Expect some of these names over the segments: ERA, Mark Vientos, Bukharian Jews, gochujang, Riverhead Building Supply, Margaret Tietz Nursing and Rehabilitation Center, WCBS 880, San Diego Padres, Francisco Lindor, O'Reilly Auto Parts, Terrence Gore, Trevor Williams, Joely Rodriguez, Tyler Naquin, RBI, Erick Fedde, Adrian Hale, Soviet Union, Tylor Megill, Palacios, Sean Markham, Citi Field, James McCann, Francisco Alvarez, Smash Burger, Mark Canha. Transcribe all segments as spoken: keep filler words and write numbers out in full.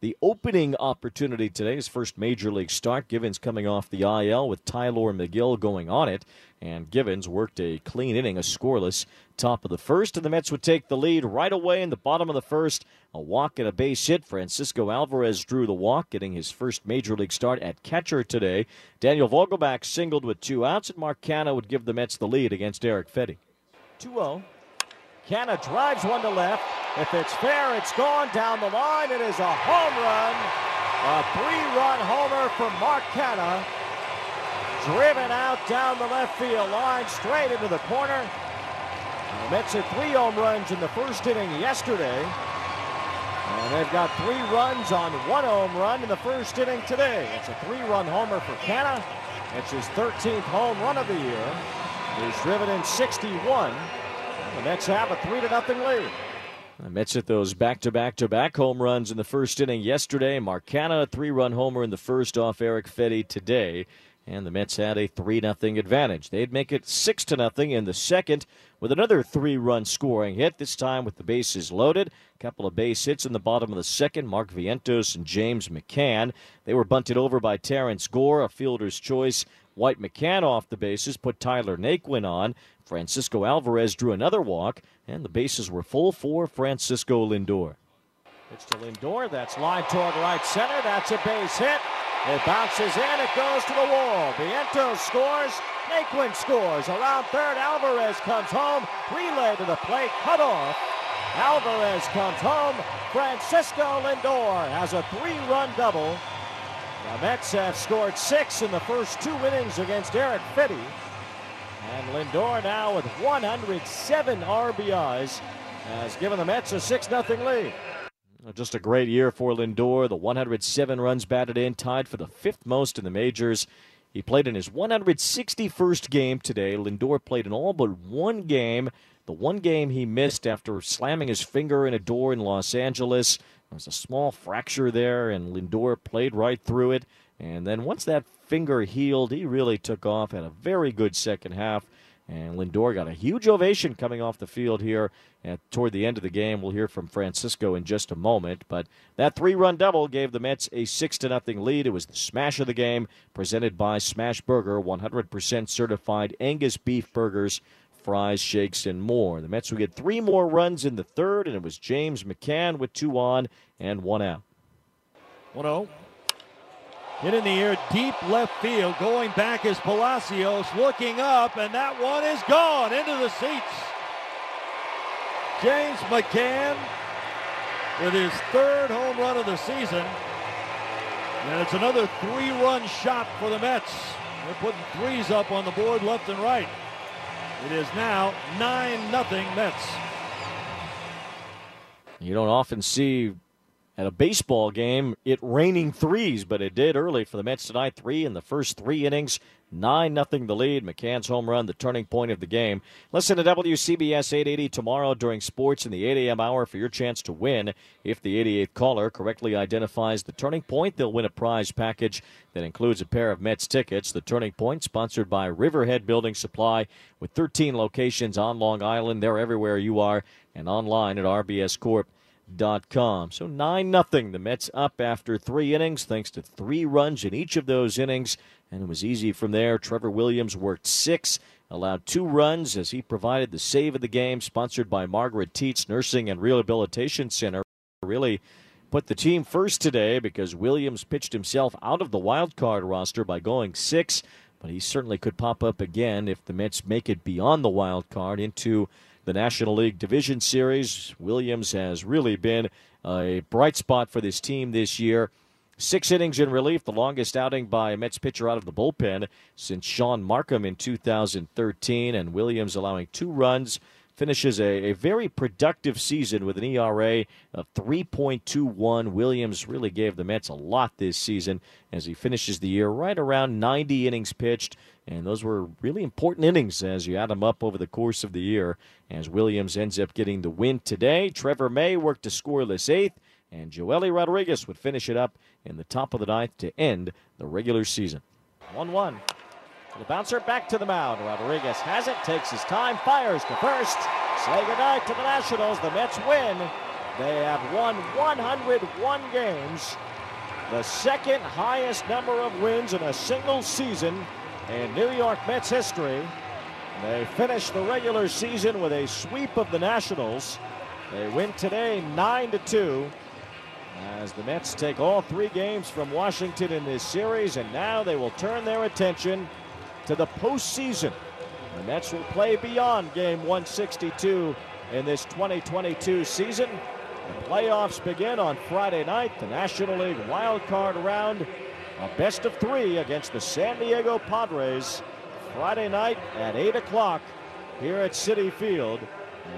the opening opportunity today, his first major league start. Gibbons coming off the I L with Tylor Megill going on it. And Gibbons worked a clean inning, a scoreless top of the first. And the Mets would take the lead right away in the bottom of the first. A walk and a base hit. Francisco Alvarez drew the walk, getting his first major league start at catcher today. Daniel Vogelbach singled with two outs, and Mark Canha would give the Mets the lead against Erick Fedde. two oh. Canha drives one to left. If it's fair, it's gone down the line. It is a home run. A three-run homer for Mark Canha. Driven out down the left field line, straight into the corner. And the Mets had three home runs in the first inning yesterday. And they've got three runs on one home run in the first inning today. It's a three-run homer for Canha. It's his thirteenth home run of the year. He's driven in sixty-one. The Mets have a three to nothing lead. The Mets hit those back-to-back-to-back home runs in the first inning yesterday. Mark Canha, a three-run homer in the first off Erick Fedde today. And the Mets had a three nothing advantage. They'd make it six to nothing in the second with another three-run scoring hit, this time with the bases loaded. A couple of base hits in the bottom of the second. Mark Vientos and James McCann. They were bunted over by Terrence Gore, a fielder's choice. White McCann off the bases, put Tyler Naquin on. Francisco Alvarez drew another walk, and the bases were full for Francisco Lindor. Pitch to Lindor. That's line toward right center. That's a base hit. It bounces in, it goes to the wall. Vientos scores, Naquin scores. Around third, Alvarez comes home. Relay to the plate, cut off. Alvarez comes home. Francisco Lindor has a three-run double. The Mets have scored six in the first two innings against Erick Fedde. And Lindor now with one hundred seven R B Is has given the Mets a six nothing lead. Just a great year for Lindor. The one hundred seven runs batted in, tied for the fifth most in the majors. He played in his one hundred sixty-first game today. Lindor played in all but one game. The one game he missed after slamming his finger in a door in Los Angeles. There was a small fracture there, and Lindor played right through it. And then once that finger healed, he really took off, had a very good second half. And Lindor got a huge ovation coming off the field here at, toward the end of the game. We'll hear from Francisco in just a moment. But that three-run double gave the Mets a six to nothing lead. It was the smash of the game presented by Smash Burger, one hundred percent certified Angus beef burgers, fries, shakes, and more. The Mets would get three more runs in the third, and it was James McCann with two on and one out. one oh. Hit in the air, deep left field. Going back is Palacios, looking up, and that one is gone into the seats. James McCann with his third home run of the season. And it's another three-run shot for the Mets. They're putting threes up on the board left and right. It is now nine nothing Mets. You don't often see at a baseball game it raining threes, but it did early for the Mets tonight. Three in the first three innings, nine nothing the lead. McCann's home run, the turning point of the game. Listen to W C B S eight eighty tomorrow during sports in the eight a.m. hour for your chance to win. If the eighty-eighth caller correctly identifies the turning point, they'll win a prize package that includes a pair of Mets tickets. The turning point, sponsored by Riverhead Building Supply, with thirteen locations on Long Island. They're everywhere you are, and online at R B S Corp dot com. So nine nothing. The Mets up after three innings thanks to three runs in each of those innings, and it was easy from there. Trevor Williams worked six, allowed two runs as he provided the save of the game, sponsored by Margaret Tietz Nursing and Rehabilitation Center. Really put the team first today because Williams pitched himself out of the wild card roster by going six, but he certainly could pop up again if the Mets make it beyond the wild card into the National League Division Series. Williams has really been a bright spot for this team this year. Six innings in relief, the longest outing by a Mets pitcher out of the bullpen since Sean Markham in two thousand thirteen, and Williams allowing two runs, finishes a, a very productive season with an E R A of three point two one. Williams really gave the Mets a lot this season as he finishes the year right around ninety innings pitched. And those were really important innings as you add them up over the course of the year, as Williams ends up getting the win today. Trevor May worked a scoreless eighth, and Joely Rodriguez would finish it up in the top of the ninth to end the regular season. one one. The bouncer back to the mound. Rodriguez has it, takes his time, fires to first. Say goodnight to the Nationals. The Mets win. They have won one hundred one games, the second highest number of wins in a single season in New York Mets history. They finish the regular season with a sweep of the Nationals. They win today nine to two. As the Mets take all three games from Washington in this series, and now they will turn their attention to the postseason. The Mets will play beyond game one sixty-two in this twenty twenty-two season. The playoffs begin on Friday night, the National League wild card round, a best of three against the San Diego Padres, Friday night at eight o'clock here at Citi Field,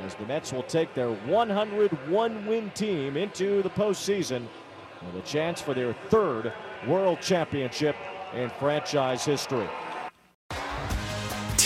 as the Mets will take their one hundred one win team into the postseason with a chance for their third World Championship in franchise history.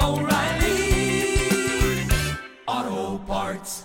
oh, oh, O'Reilly Auto Parts.